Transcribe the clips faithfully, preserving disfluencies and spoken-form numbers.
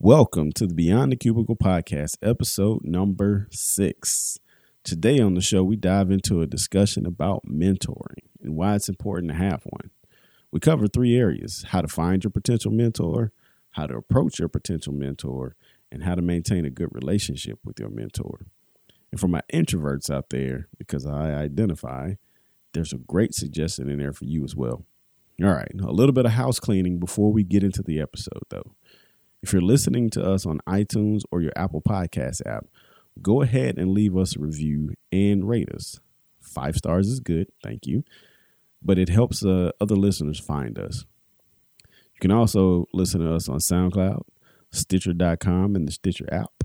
Welcome to the Beyond the Cubicle podcast, episode number six. Today on the show, we dive into a discussion about mentoring and why it's important to have one. We cover three areas: how to find your potential mentor, how to approach your potential mentor, and how to maintain a good relationship with your mentor. And for my introverts out there, because I identify, there's a great suggestion in there for you as well. All right, a little bit of house cleaning before we get into the episode, though. If you're listening to us on iTunes or your Apple Podcast app, go ahead and leave us a review and rate us. Five stars is good, thank you, but it helps uh, other listeners find us. You can also listen to us on SoundCloud, Stitcher dot com and the Stitcher app,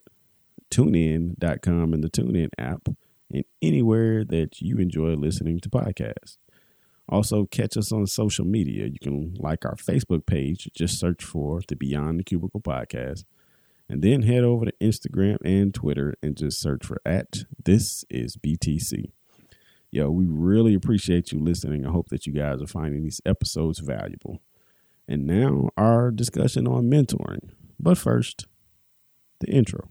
TuneIn dot com and the TuneIn app, and anywhere that you enjoy listening to podcasts. Also, catch us on social media. You can like our Facebook page. Just search for the Beyond the Cubicle podcast, and then head over to Instagram and Twitter and just search for at this is B T C. Yo, we really appreciate you listening. I hope that you guys are finding these episodes valuable. And now our discussion on mentoring. But first, the intro.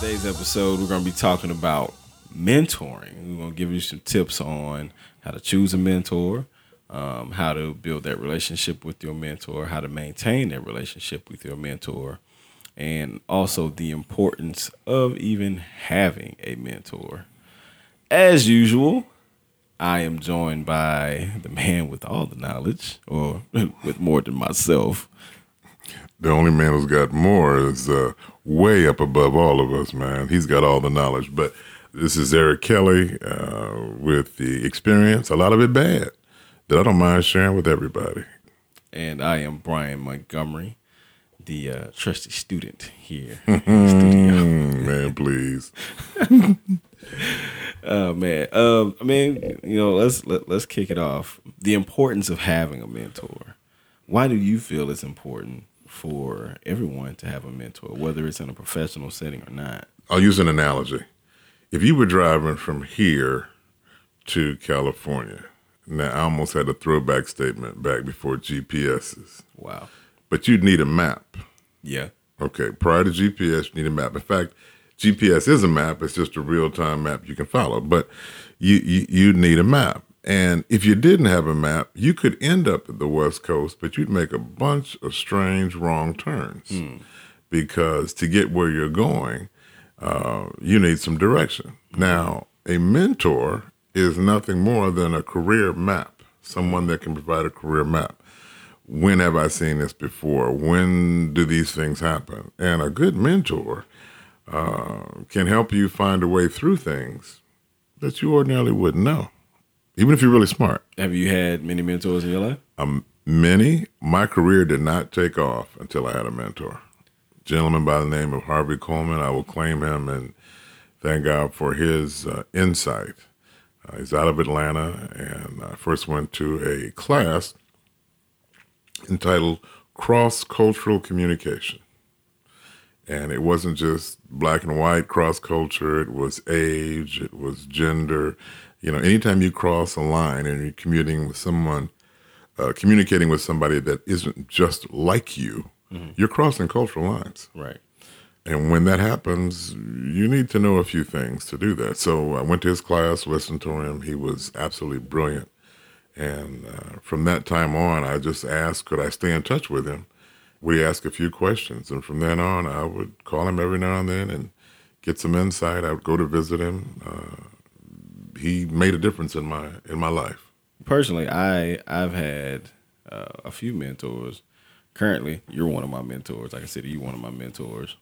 Today's episode, we're going to be talking about mentoring. We're going to give you some tips on how to choose a mentor, um, how to build that relationship with your mentor, how to maintain that relationship with your mentor, and also the importance of even having a mentor. As usual, I am joined by the man with all the knowledge, or with more than myself. The only man who's got more is uh, way up above all of us, man. He's got all the knowledge. But this is Eric Kelly uh, with the experience, a lot of it bad, that I don't mind sharing with everybody. And I am Brian Montgomery, the uh, trusty student here in the studio. Man, please. Oh, man. Um, I mean, you know, let's let, let's kick it off. The importance of having a mentor. Why do you feel it's important for everyone to have a mentor, whether it's in a professional setting or not? I'll use an analogy. If you were driving from here to California, now I almost had a throwback statement back before G P S's. Wow. But you'd need a map. Yeah. Okay. Prior to G P S, you need a map. In fact, G P S is a map. It's just a real-time map you can follow. But you, you, you'd need a map. And if you didn't have a map, you could end up at the West Coast, but you'd make a bunch of strange wrong turns mm. because to get where you're going, uh, you need some direction. Now, a mentor is nothing more than a career map, someone that can provide a career map. When have I seen this before? When do these things happen? And a good mentor uh, can help you find a way through things that you ordinarily wouldn't know, even if you're really smart. Have you had many mentors in your life? Um, many. My career did not take off until I had a mentor. A gentleman by the name of Harvey Coleman. I will claim him and thank God for his uh, insight. Uh, he's out of Atlanta, and I first went to a class entitled Cross-Cultural Communication. And it wasn't just black and white cross-culture. It was age. It was gender. You know, anytime you cross a line and you're commuting with someone, uh, communicating with somebody that isn't just like you, mm-hmm. you're crossing cultural lines. Right. And when that happens, you need to know a few things to do that. So I went to his class, listened to him. He was absolutely brilliant. And uh, from that time on, I just asked, could I stay in touch with him? We asked a few questions. And from then on, I would call him every now and then and get some insight. I would go to visit him. Uh, He made a difference in my in my life. Personally, I I've had uh, a few mentors. Currently, you're one of my mentors. I consider you one of my mentors,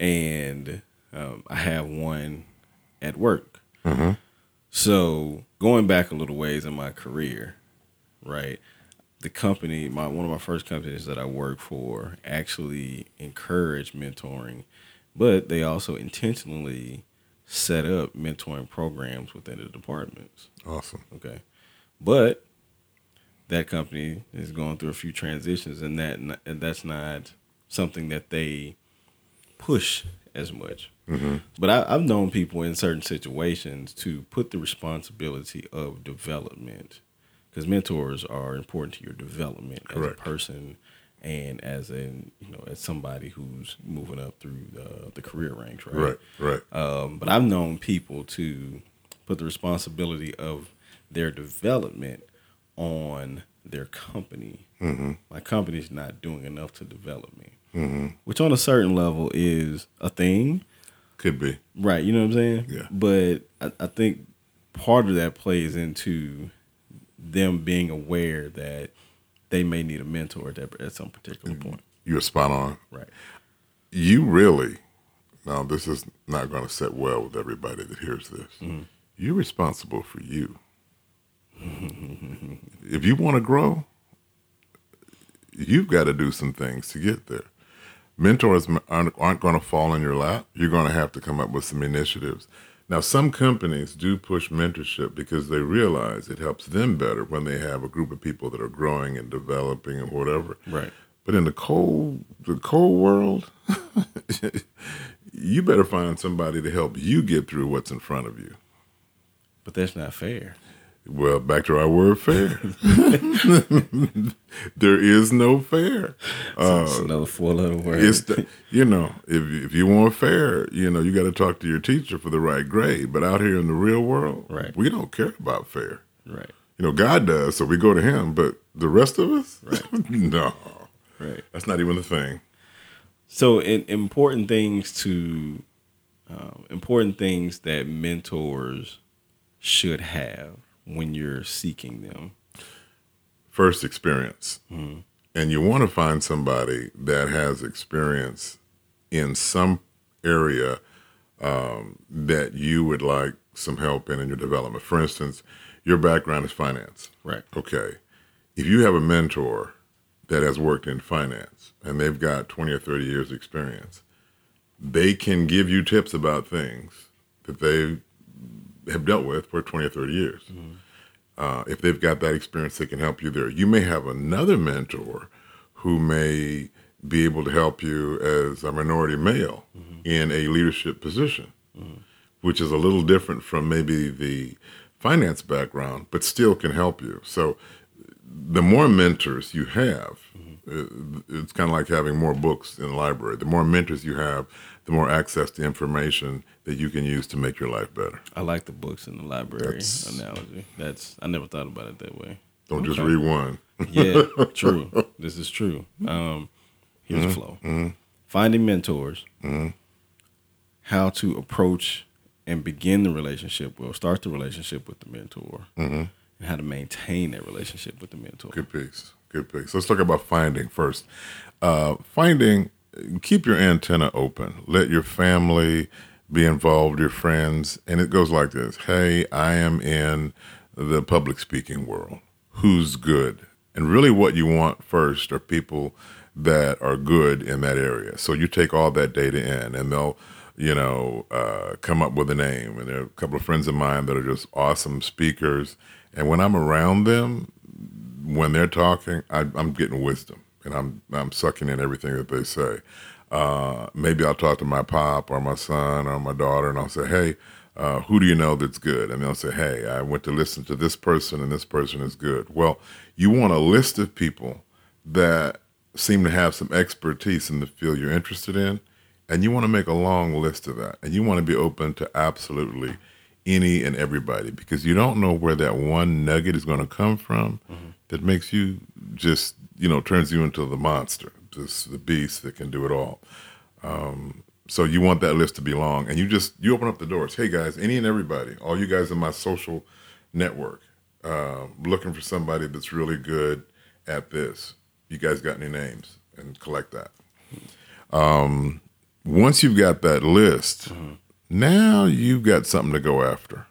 and um, I have one at work. Mm-hmm. So going back a little ways in my career, right? The company, my one of my first companies that I worked for, actually encouraged mentoring, but they also intentionally set up mentoring programs within the departments. Awesome. Okay. But that company is going through a few transitions, and that and that's not something that they push as much. Mm-hmm. But I, I've known people in certain situations to put the responsibility of development, because mentors are important to your development Correct. As a person and as in you know as somebody who's moving up through the, the career ranks, right? Right, right. Um, but I've known people to put the responsibility of their development on their company. Mm-hmm. My company's not doing enough to develop me, mm-hmm. which on a certain level is a thing. Could be. Right, you know what I'm saying? Yeah. But I, I think part of that plays into them being aware that they may need a mentor at, at some particular point. You're spot on. Right. You really, now this is not going to sit well with everybody that hears this. Mm-hmm. You're responsible for you. If you want to grow, you've got to do some things to get there. Mentors aren't, aren't going to fall in your lap. You're going to have to come up with some initiatives. Now, some companies do push mentorship because they realize it helps them better when they have a group of people that are growing and developing and whatever. Right. But in the cold, the cold world, you better find somebody to help you get through what's in front of you. But that's not fair. Well, back to our word fair. There is no fair. Uh, it's another four-letter word. It's the, you know, if if you want fair, you know, you got to talk to your teacher for the right grade. But out here in the real world, right. we don't care about fair. Right. You know, God does, so we go to him. But the rest of us, right. no, right. That's not even a thing. So, in, important things to um, important things that mentors should have. When you're seeking them? First, experience. Mm-hmm. And you want to find somebody that has experience in some area um, that you would like some help in in your development. For instance, your background is finance. Right. Okay. If you have a mentor that has worked in finance and they've got twenty or thirty years experience, they can give you tips about things that they've have dealt with for twenty or thirty years. Mm-hmm. Uh, if they've got that experience, they can help you there. You may have another mentor who may be able to help you as a minority male mm-hmm. in a leadership position, mm-hmm. which is a little different from maybe the finance background, but still can help you. So the more mentors you have, mm-hmm. it's kind of like having more books in the library. The more mentors you have, the more access to information that you can use to make your life better. I like the books in the library That's, analogy. That's I never thought about it that way. Don't okay. just read one. Yeah, true. This is true. Um, here's mm-hmm. the flow. Mm-hmm. Finding mentors, mm-hmm. how to approach and begin the relationship, well, start the relationship with the mentor, mm-hmm. and how to maintain that relationship with the mentor. Good piece. Good piece. Let's talk about finding first. Uh, finding... Keep your antenna open. Let your family be involved, your friends. And it goes like this. Hey, I am in the public speaking world. Who's good? And really what you want first are people that are good in that area. So you take all that data in and they'll, you know, uh, come up with a name. And there are a couple of friends of mine that are just awesome speakers. And when I'm around them, when they're talking, I, I'm getting wisdom. And I'm I'm sucking in everything that they say. Uh, maybe I'll talk to my pop or my son or my daughter, and I'll say, hey, uh, who do you know that's good? And they'll say, hey, I went to listen to this person, and this person is good. Well, you want a list of people that seem to have some expertise in the field you're interested in, and you want to make a long list of that. And you want to be open to absolutely any and everybody, because you don't know where that one nugget is going to come from mm-hmm. that makes you just... you know, turns you into the monster, just the beast that can do it all. Um, so you want that list to be long. And you just, you open up the doors. Hey, guys, any and everybody, all you guys in my social network, uh, looking for somebody that's really good at this. You guys got any names? And collect that. Um, once you've got that list, mm-hmm. now you've got something to go after.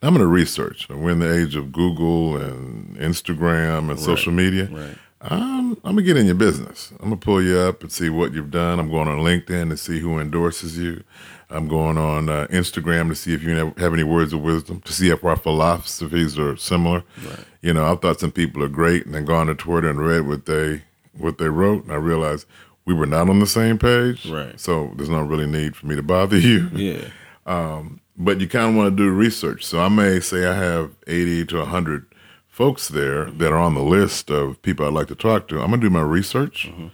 Now I'm going to research. We're in the age of Google and Instagram and right, social media. Right. I'm, I'm going to get in your business. I'm going to pull you up and see what you've done. I'm going on LinkedIn to see who endorses you. I'm going on uh, Instagram to see if you have any words of wisdom, to see if our philosophies are similar. Right. You know, I thought some people are great and then gone to Twitter and read what they what they wrote. And I realized we were not on the same page. Right. So there's no really need for me to bother you. Yeah. Um, but you kind of want to do research. So I may say I have eighty to one hundred folks there that are on the list of people I'd like to talk to. I'm going to do my research mm-hmm.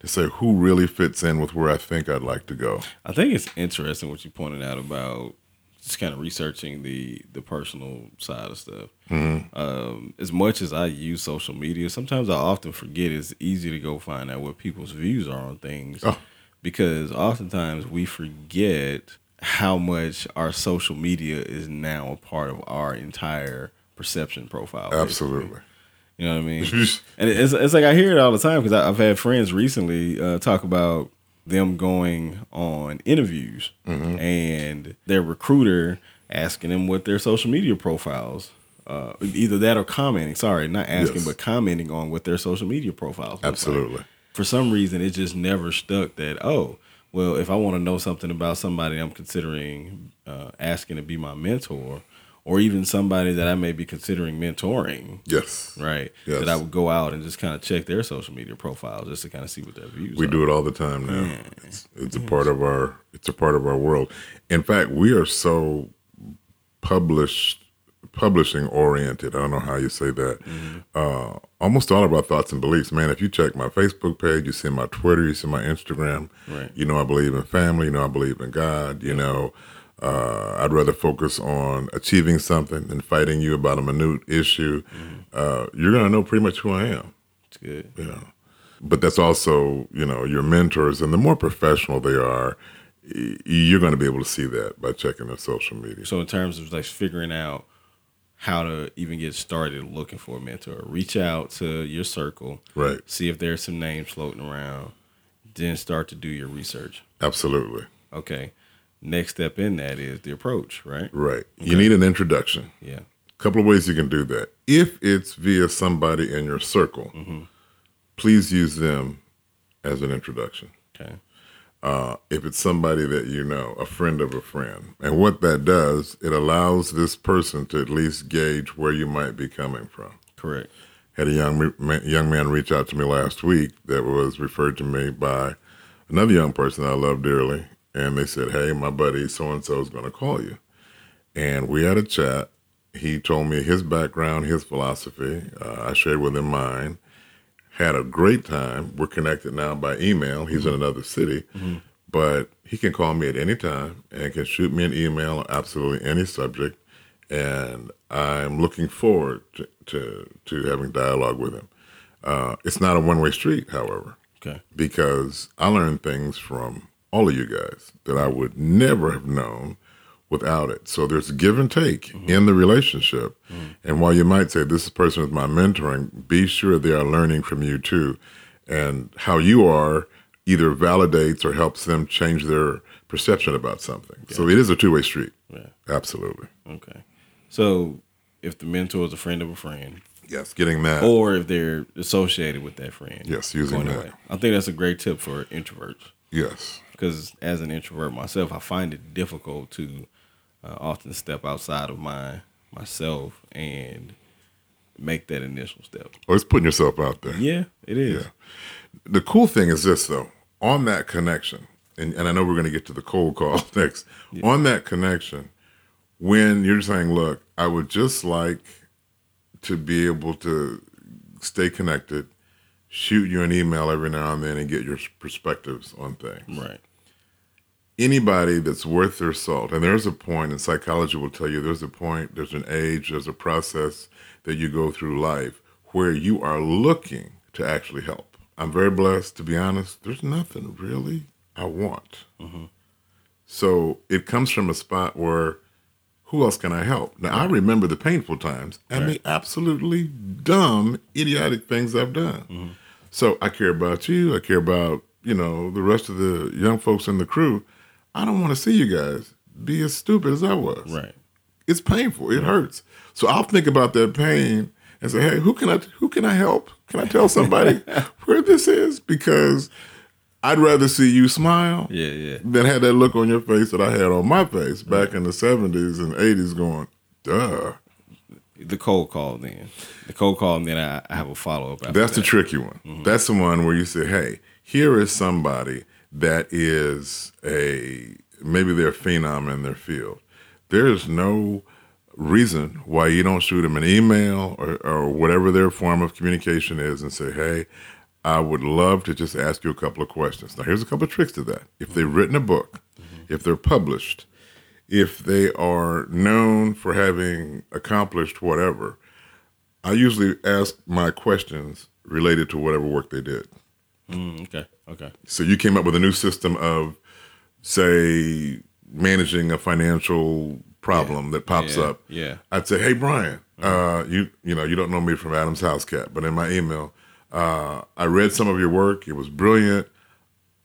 to say who really fits in with where I think I'd like to go. I think it's interesting what you pointed out about just kind of researching the, the personal side of stuff. Mm-hmm. Um, as much as I use social media, sometimes I often forget it's easy to go find out what people's views are on things oh. because oftentimes we forget how much our social media is now a part of our entire perception profile. Basically. Absolutely. You know what I mean? And it's, it's like I hear it all the time because I've had friends recently uh, talk about them going on interviews mm-hmm. and their recruiter asking them what their social media profiles, uh, either that or commenting, sorry, not asking, yes. but commenting on what their social media profiles. Absolutely. Like. For some reason, it just never stuck that, oh, well, if I want to know something about somebody I'm considering uh, asking to be my mentor, or even somebody that I may be considering mentoring. Yes. Right. Yes. That I would go out and just kind of check their social media profiles just to kind of see what their views we are. We do it all the time now. Yeah. It's, it's yeah. a part of our it's a part of our world. In fact, we are so published publishing oriented. I don't know how you say that. Mm-hmm. Uh, almost all of our thoughts and beliefs. Man, if you check my Facebook page, you see my Twitter, you see my Instagram. Right. You know I believe in family, you know I believe in God, you know. Uh, I'd rather focus on achieving something than fighting you about a minute issue. Mm-hmm. Uh, you're going to know pretty much who I am. That's good. You know? But that's also, you know, your mentors. And the more professional they are, you're going to be able to see that by checking their social media. So in terms of like figuring out how to even get started looking for a mentor, reach out to your circle. Right. See if there's some names floating around. Then start to do your research. Absolutely. Okay. Next step in that is the approach, right? Right. Okay. You need an introduction. Yeah. A couple of ways you can do that. If it's via somebody in your circle, mm-hmm. please use them as an introduction. Okay. Uh, if it's somebody that you know, a friend of a friend. And what that does, it allows this person to at least gauge where you might be coming from. Correct. Had a young, young man reach out to me last week that was referred to me by another young person I love dearly. And they said, hey, my buddy so-and-so is going to call you. And we had a chat. He told me his background, his philosophy. Uh, I shared with him mine. Had a great time. We're connected now by email. He's mm-hmm. in another city. Mm-hmm. But he can call me at any time and can shoot me an email on absolutely any subject. And I'm looking forward to, to, to having dialogue with him. Uh, it's not a one-way street, however. Okay. Because I learned things from all of you guys that I would never have known without it. So there's give and take mm-hmm. in the relationship. Mm-hmm. And while you might say, this person is my mentoring, be sure they are learning from you too. And how you are either validates or helps them change their perception about something. Yeah. So it is a two-way street. Yeah. Absolutely. Okay. So if the mentor is a friend of a friend. Yes, getting that. Or if they're associated with that friend. Yes, using that. Away. I think that's a great tip for introverts. Yes. Because as an introvert myself, I find it difficult to uh, often step outside of my myself and make that initial step. Oh, it's putting yourself out there. Yeah, it is. Yeah. The cool thing is this, though. On that connection, and, and I know we're going to get to the cold call next. Yeah. On that connection, when you're saying, look, I would just like to be able to stay connected, shoot you an email every now and then and get your perspectives on things. Right. Anybody that's worth their salt, and there's a point, and psychology will tell you there's a point, there's an age, there's a process that you go through life where you are looking to actually help. I'm very blessed, to be honest. There's nothing really I want. Mm-hmm. So it comes from a spot where, who else can I help? Now, right. I remember the painful times and right. the absolutely dumb, idiotic things I've done. Mm-hmm. So I care about you. I care about, you know, the rest of the young folks in the crew. I don't want to see you guys be as stupid as I was. Right. It's painful. It right. hurts. So I'll think about that pain and say, hey, who can I who can I help? Can I tell somebody where this is? Because I'd rather see you smile yeah, yeah. than have that look on your face that I had on my face back right. in the seventies and eighties going, duh. The cold call then. The cold call, and then I, I have a follow-up after that. That's the tricky one. Mm-hmm. That's the one where you say, hey, here is somebody that is a, maybe they're a phenom in their field. There is no reason why you don't shoot them an email or, or whatever their form of communication is and say, hey, I would love to just ask you a couple of questions. Now, here's a couple of tricks to that. If they've written a book, mm-hmm. if they're published, if they are known for having accomplished whatever, I usually ask my questions related to whatever work they did. Mm, okay, okay. So you came up with a new system of, say, managing a financial problem yeah. that pops yeah. up. Yeah. I'd say, hey, Brian, uh, you you know, you don't know me from Adam's House Cat, but in my email, uh, I read some of your work. It was brilliant.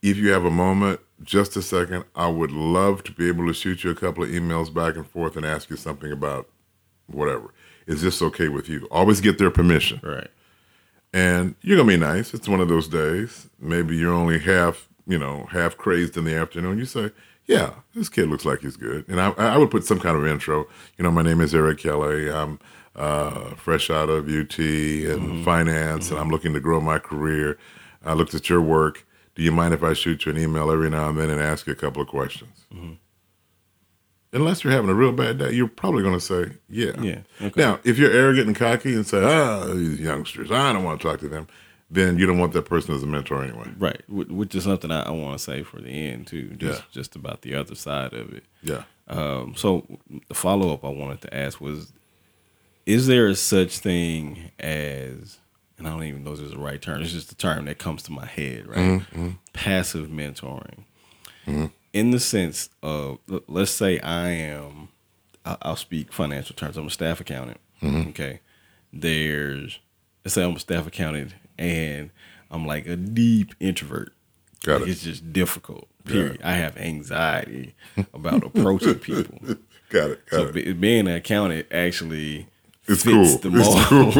If you have a moment, just a second, I would love to be able to shoot you a couple of emails back and forth and ask you something about whatever. Is this okay with you? Always get their permission. Right. And you're going to be nice. It's one of those days. Maybe you're only half, you know, half crazed in the afternoon. You say, yeah, this kid looks like he's good. And I, I would put some kind of intro. You know, my name is Eric Kelly. I'm uh, fresh out of U T and mm-hmm. finance, mm-hmm. and I'm looking to grow my career. I looked at your work. Do you mind if I shoot you an email every now and then and ask you a couple of questions? Mm-hmm. Unless you're having a real bad day, you're probably going to say, yeah. yeah okay. Now, if you're arrogant and cocky and say, ah, oh, these youngsters, I don't want to talk to them, then you don't want that person as a mentor anyway. Right, which is something I, I want to say for the end, too, just, yeah. just about the other side of it. Yeah. Um, so the follow-up I wanted to ask was, is there a such thing as... and I don't even know if it's the right term. It's just the term that comes to my head, right? Mm-hmm. Passive mentoring. Mm-hmm. In the sense of, let's say I am, I'll speak financial terms. I'm a staff accountant, mm-hmm. okay? There's, let's say I'm a staff accountant and I'm like a deep introvert. Got like it. It's just difficult, period. I have anxiety about approaching people. Got it, got so it. Being an accountant actually... It's fits cool. the mold.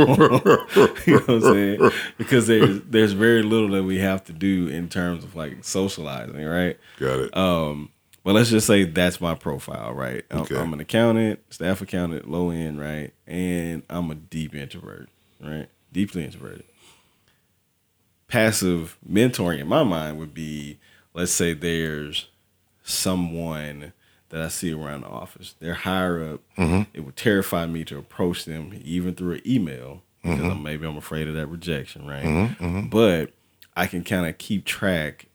Cool. You know what I'm saying? Because there's there's very little that we have to do in terms of like socializing, right? Got it. Um, but let's just say that's my profile, right? Okay. I'm, I'm an accountant, staff accountant, low end, right? And I'm a deep introvert, right? Deeply introverted. Passive mentoring in my mind would be, let's say there's someone that I see around the office. They're higher up. Mm-hmm. It would terrify me to approach them even through an email because mm-hmm. I'm, maybe I'm afraid of that rejection, right? Mm-hmm. Mm-hmm. But I can kind of keep track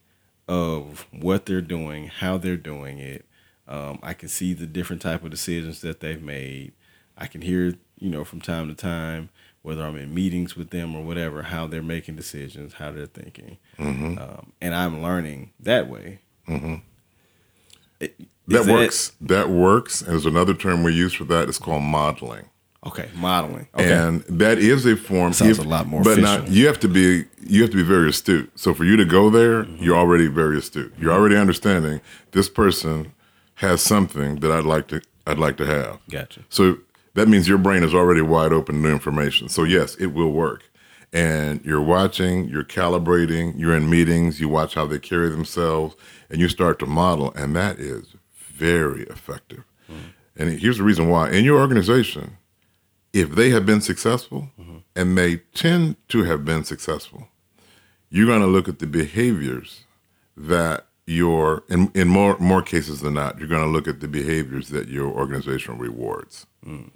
of what they're doing, how they're doing it. Um, I can see the different type of decisions that they've made. I can hear, you know, from time to time, whether I'm in meetings with them or whatever, how they're making decisions, how they're thinking. Mm-hmm. Um, and I'm learning that way. Mm-hmm. It, That, that works. That works. And there's another term we use for that. It's called modeling. Okay, modeling. Okay. And that is a form. Sounds if, a lot more. But now, you have to be you have to be very astute. So for you to go there, mm-hmm. you're already very astute. Mm-hmm. You're already understanding this person has something that I'd like to I'd like to have. Gotcha. So that means your brain is already wide open to information. So yes, it will work. And you're watching, you're calibrating, you're in meetings, you watch how they carry themselves, and you start to model. And that is very effective. Mm-hmm. And here's the reason why. In your organization, if they have been successful, mm-hmm. and they tend to have been successful, you're going to look at the behaviors that your, in, in more, more cases than not, you're going to look at the behaviors that your organization rewards. Mm.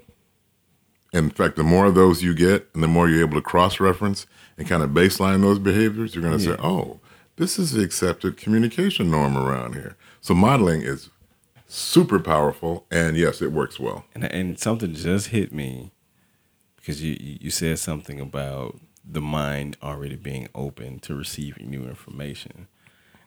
In fact, the more of those you get, and the more you're able to cross-reference and kind of baseline those behaviors, you're going to yeah. say, oh, this is the accepted communication norm around here. So modeling is super powerful, and yes, it works well. And, and something just hit me because you, you said something about the mind already being open to receiving new information.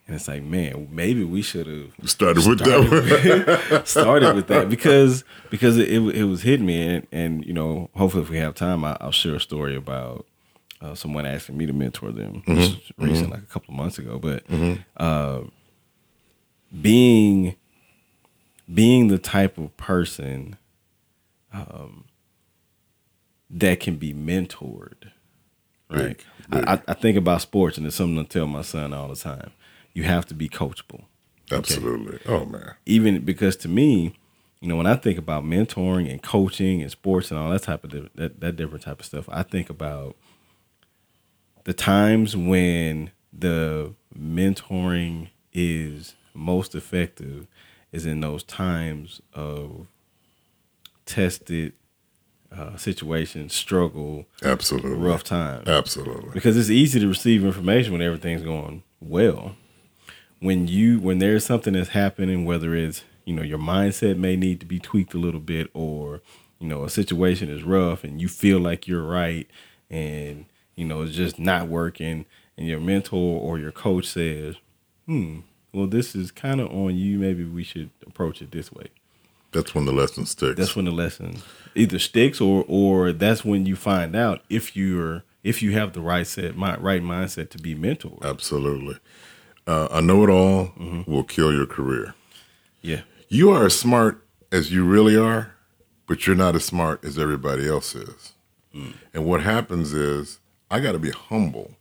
And it's like, man, maybe we should have started, started with that. With, started with that because because it, it, it was hitting me. And, and, you know, hopefully if we have time, I, I'll share a story about uh, someone asking me to mentor them mm-hmm. which was recent, mm-hmm. like a couple of months ago. But mm-hmm. uh, being... Being the type of person um, that can be mentored, right? Big, big. I, I think about sports, and it's something I tell my son all the time. You have to be coachable. Absolutely. Okay? Oh, man. Even because to me, you know, when I think about mentoring and coaching and sports and all that type of di- that, that different type of stuff, I think about the times when the mentoring is most effective is in those times of tested uh, situations, struggle, absolutely, rough times, absolutely. Because it's easy to receive information when everything's going well. When you when there's something that's happening, whether it's, you know, your mindset may need to be tweaked a little bit, or, you know, a situation is rough and you feel like you're right and, you know, it's just not working, and your mentor or your coach says, hmm, well, this is kind of on you. Maybe we should approach it this way. That's when the lesson sticks. That's when the lesson either sticks or or that's when you find out if you're if you have the right set, my, right mindset to be mentored. Absolutely. Uh, a know-it-all mm-hmm. will kill your career. Yeah. You are as smart as you really are, but you're not as smart as everybody else is. Mm. And what happens is I got to be humble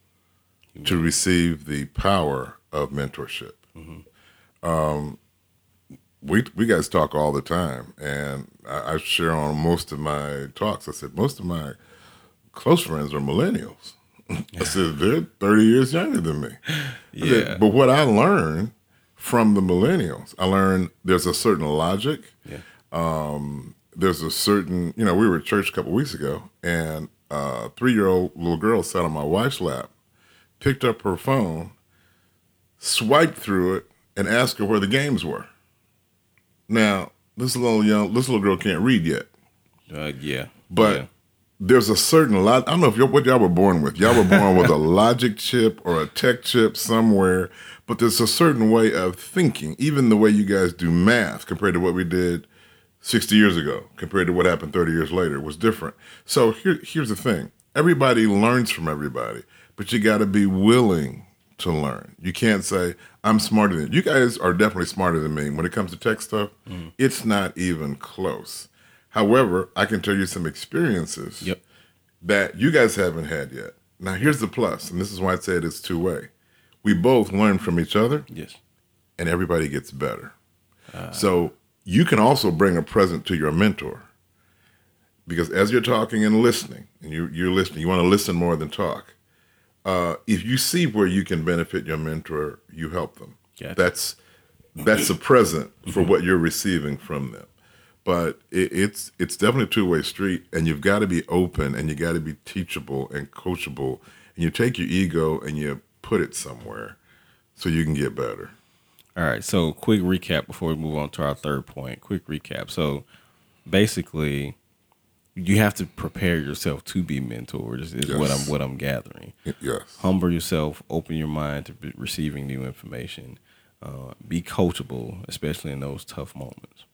mm-hmm. to receive the power of mentorship. Mm-hmm. Um, we we guys talk all the time, and I, I share on most of my talks. I said most of my close friends are millennials. I said they're thirty years younger than me. Yeah. Said, but what I learned from the millennials, I learned there's a certain logic. Yeah. Um, there's a certain, you know, we were at church a couple weeks ago, and a three-year-old little girl sat on my wife's lap, picked up her phone, swiped through it, and asked her where the games were. Now, this little young, this little girl can't read yet. Uh, yeah. But yeah. There's a certain lot. I don't know if y'all, what y'all were born with. Y'all were born with a logic chip or a tech chip somewhere, but there's a certain way of thinking, even the way you guys do math compared to what we did sixty years ago, compared to what happened thirty years later, was different. So here, here's the thing. Everybody learns from everybody, but you got to be willing to learn. You can't say, I'm smarter than you. You guys are definitely smarter than me. When it comes to tech stuff, mm. it's not even close. However, I can tell you some experiences yep. that you guys haven't had yet. Now, here's the plus, and this is why I say it is two-way. We both learn from each other, yes, and everybody gets better. Uh, so you can also bring a present to your mentor, because as you're talking and listening, and you, you're listening, you want to listen more than talk. Uh, if you see where you can benefit your mentor, you help them. Gotcha. That's that's a present for what you're receiving from them. But it, it's it's definitely a two-way street, and you've got to be open, and you got to be teachable and coachable. And you take your ego and you put it somewhere so you can get better. All right, so quick recap before we move on to our third point. Quick recap. So basically, you have to prepare yourself to be mentored is, is yes. what I'm what I'm gathering. Yes. Humble yourself, open your mind to be receiving new information, uh, be coachable, especially in those tough moments.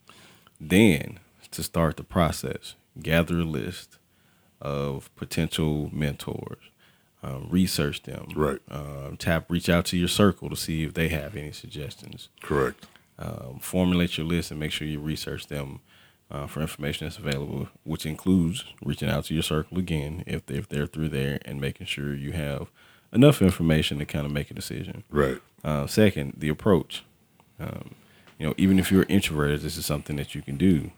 Then, to start the process, gather a list of potential mentors, um, research them. Right. Um, tap, reach out to your circle to see if they have any suggestions. Correct. Um, formulate your list and make sure you research them Uh, for information that's available, which includes reaching out to your circle again if they, if they're through there and making sure you have enough information to kind of make a decision. Right. Uh, second, the approach. Um, you know, even if you're introverted, this is something that you can do.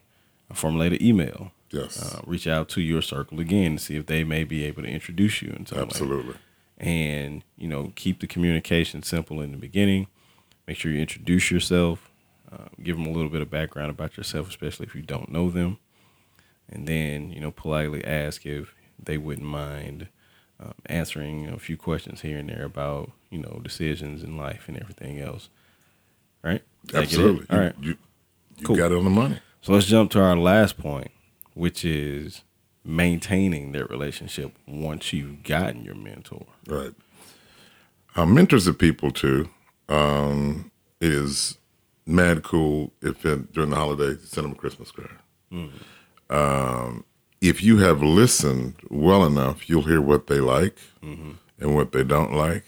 Formulate an email. Yes. Uh, reach out to your circle again to see if they may be able to introduce you in some way. Absolutely. And, you know, keep the communication simple in the beginning. Make sure you introduce yourself. Uh, give them a little bit of background about yourself, especially if you don't know them. And then, you know, politely ask if they wouldn't mind um, answering a few questions here and there about, you know, decisions in life and everything else. Right? Absolutely. All right. You, you cool. got it on the money. So let's jump to our last point, which is maintaining that relationship once you've gotten your mentor. Right. Uh, mentors are people, too. Um, it is... mad cool if it, during the holidays, send them a Christmas card. Mm-hmm. Um, if you have listened well enough, you'll hear what they like mm-hmm. and what they don't like,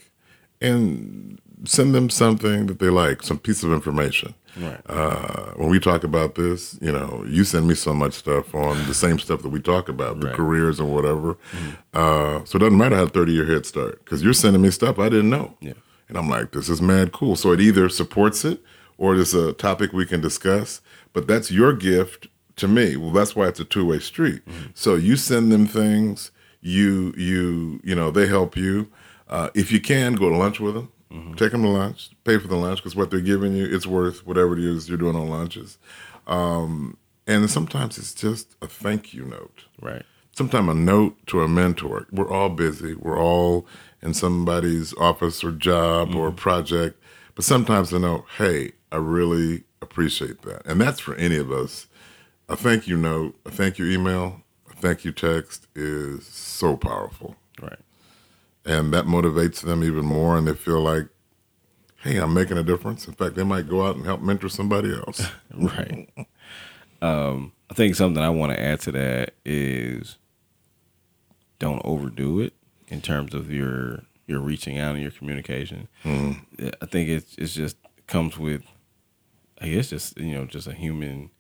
and send them something that they like, some piece of information. Right. Uh, when we talk about this, you know, you send me so much stuff on the same stuff that we talk about, the right. careers and whatever. Mm-hmm. Uh, so it doesn't matter how thirty-year head start, because you're sending me stuff I didn't know. Yeah. And I'm like, this is mad cool. So it either supports it, or there's a topic we can discuss, but that's your gift to me. Well, that's why it's a two-way street. Mm-hmm. So you send them things, you you you know, they help you. Uh, if you can, go to lunch with them. Mm-hmm. Take them to lunch. Pay for the lunch, because what they're giving you, it's worth whatever it is you're doing on lunches. Um, and sometimes it's just a thank you note. Right. Sometimes a note to a mentor. We're all busy. We're all in somebody's office or job mm-hmm. or project. But sometimes I know, hey, I really appreciate that. And that's for any of us. A thank you note, a thank you email, a thank you text is so powerful. Right. And that motivates them even more, and they feel like, hey, I'm making a difference. In fact, they might go out and help mentor somebody else. Right. Um, I think something I want to add to that is don't overdo it in terms of your your reaching out and your communication. Mm-hmm. I think it's it's just comes with, I guess, just you know, just a human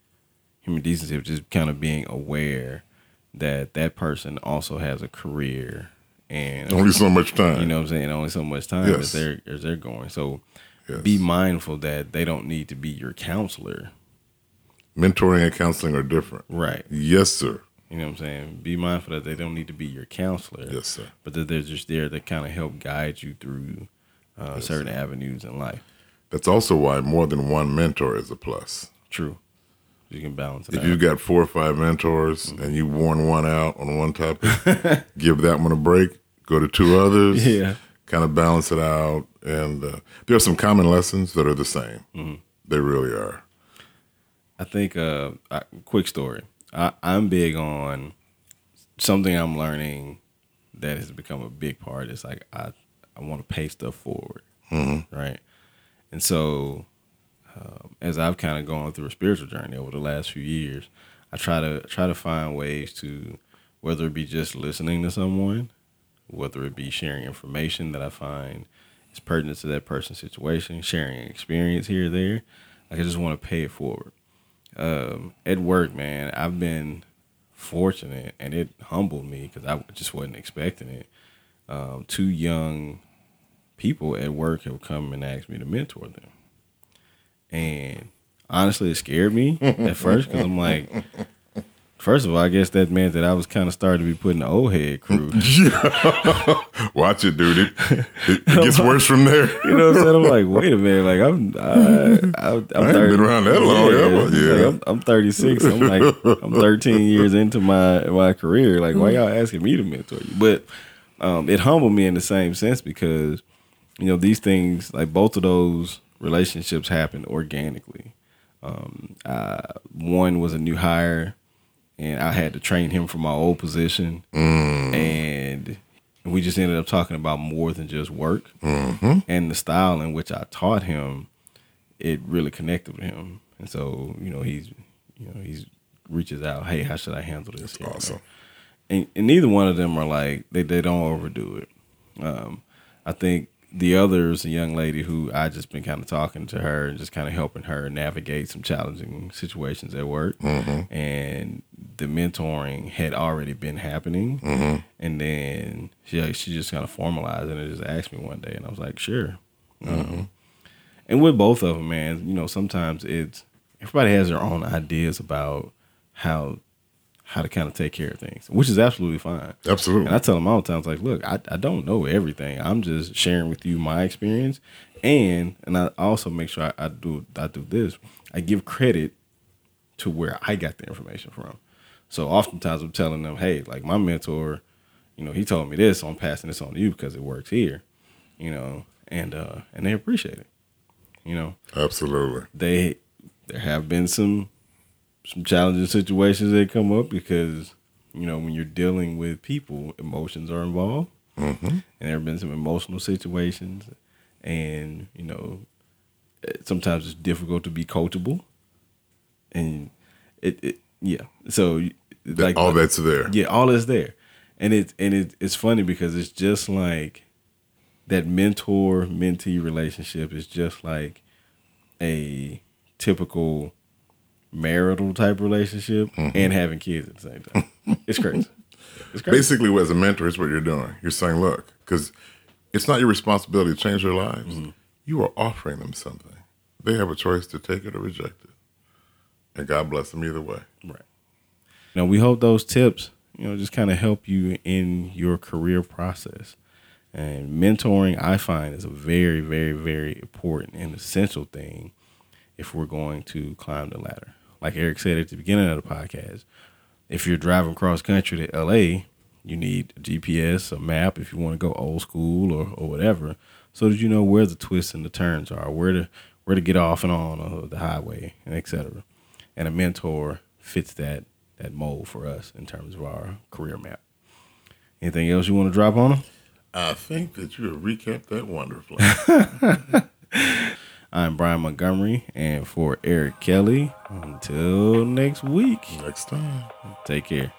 human decency of just kind of being aware that that person also has a career. And only so much time. You know what I'm saying? Only so much time yes. as they're as they're going. So yes. be mindful that they don't need to be your counselor. Mentoring and counseling are different. Right. Yes, sir. You know what I'm saying? Be mindful that they don't need to be your counselor. Yes, sir. But that they're just there to kind of help guide you through uh, yes, certain sir. avenues in life. That's also why more than one mentor is a plus. True. You can balance it out. If you've got four or five mentors mm-hmm. and you've worn one out on one topic, give that one a break, go to two others, yeah. kind of balance it out. And uh, there are some common lessons that are the same. Mm-hmm. They really are. I think, uh, I, quick story. I, I'm big on something I'm learning that has become a big part. It's like I, I want to pay stuff forward, mm-hmm. right? And so... Um, as I've kind of gone through a spiritual journey over the last few years, I try to try to find ways to, whether it be just listening to someone, whether it be sharing information that I find is pertinent to that person's situation, sharing experience here or there. Like I just want to pay it forward. Um, at work, man, I've been fortunate, and it humbled me because I just wasn't expecting it. Um, two young people at work have come and asked me to mentor them. And honestly, it scared me at first because I'm like, first of all, I guess that meant that I was kind of starting to be put in the old head crew. Yeah. Watch it, dude. It, it gets worse from there. You know what I'm saying? I'm like, wait a minute. Like, I'm, I, I, I'm I ain't thirty. Been around that long. Yeah. yeah. Like, I'm, I'm thirty-six. I'm like, I'm thirteen years into my, my career. Like, why y'all asking me to mentor you? But um, it humbled me in the same sense because, you know, these things, like both of those relationships happen organically. Um, I, one was a new hire, and I had to train him for my old position. Mm. And we just ended up talking about more than just work. Mm-hmm. And the style in which I taught him, it really connected with him. And so, you know, he's, you know, he's reaches out, hey, how should I handle this? That's awesome. And, and neither one of them are like, they, they don't overdo it. Um, I think the other is a young lady who I just been kind of talking to her and just kind of helping her navigate some challenging situations at work. Mm-hmm. And the mentoring had already been happening. Mm-hmm. And then she she just kind of formalized it and just asked me one day. And I was like, sure. Mm-hmm. Um, and with both of them, man, you know, sometimes it's everybody has their own ideas about how how to kind of take care of things, which is absolutely fine. Absolutely. And I tell them all the time, I was like, look, I, I don't know everything. I'm just sharing with you my experience. And and I also make sure I, I do I do this. I give credit to where I got the information from. So oftentimes I'm telling them, hey, like my mentor, you know, he told me this, so I'm passing this on to you because it works here, you know, and uh, and they appreciate it, you know. Absolutely. They, there have been some, some challenging situations that come up because, you know, when you're dealing with people, emotions are involved. Mm-hmm. And there have been some emotional situations. And, you know, sometimes it's difficult to be coachable. And it, it yeah. So, that, like, all that's there. Yeah, all that's there. And, it, and it, it's funny because it's just like that mentor mentee relationship is just like a typical marital type relationship mm-hmm. and having kids at the same time. It's crazy. It's crazy. Basically, as a mentor, it's what you're doing. You're saying, look, because it's not your responsibility to change their lives. Mm-hmm. You are offering them something. They have a choice to take it or reject it. And God bless them either way. Right. Now, we hope those tips, you know, just kind of help you in your career process. And mentoring, I find, is a very, very, very important and essential thing if we're going to climb the ladder. Like Eric said at the beginning of the podcast, if you're driving cross country to L A, you need a G P S, a map, if you want to go old school or, or whatever, so that you know where the twists and the turns are, where to where to get off and on uh, the highway, and et cetera. And a mentor fits that that mold for us in terms of our career map. Anything else you want to drop on them? I think that you have recapped that wonderfully. I'm Brian Montgomery, and for Eric Kelly, until next week. Next time. Take care.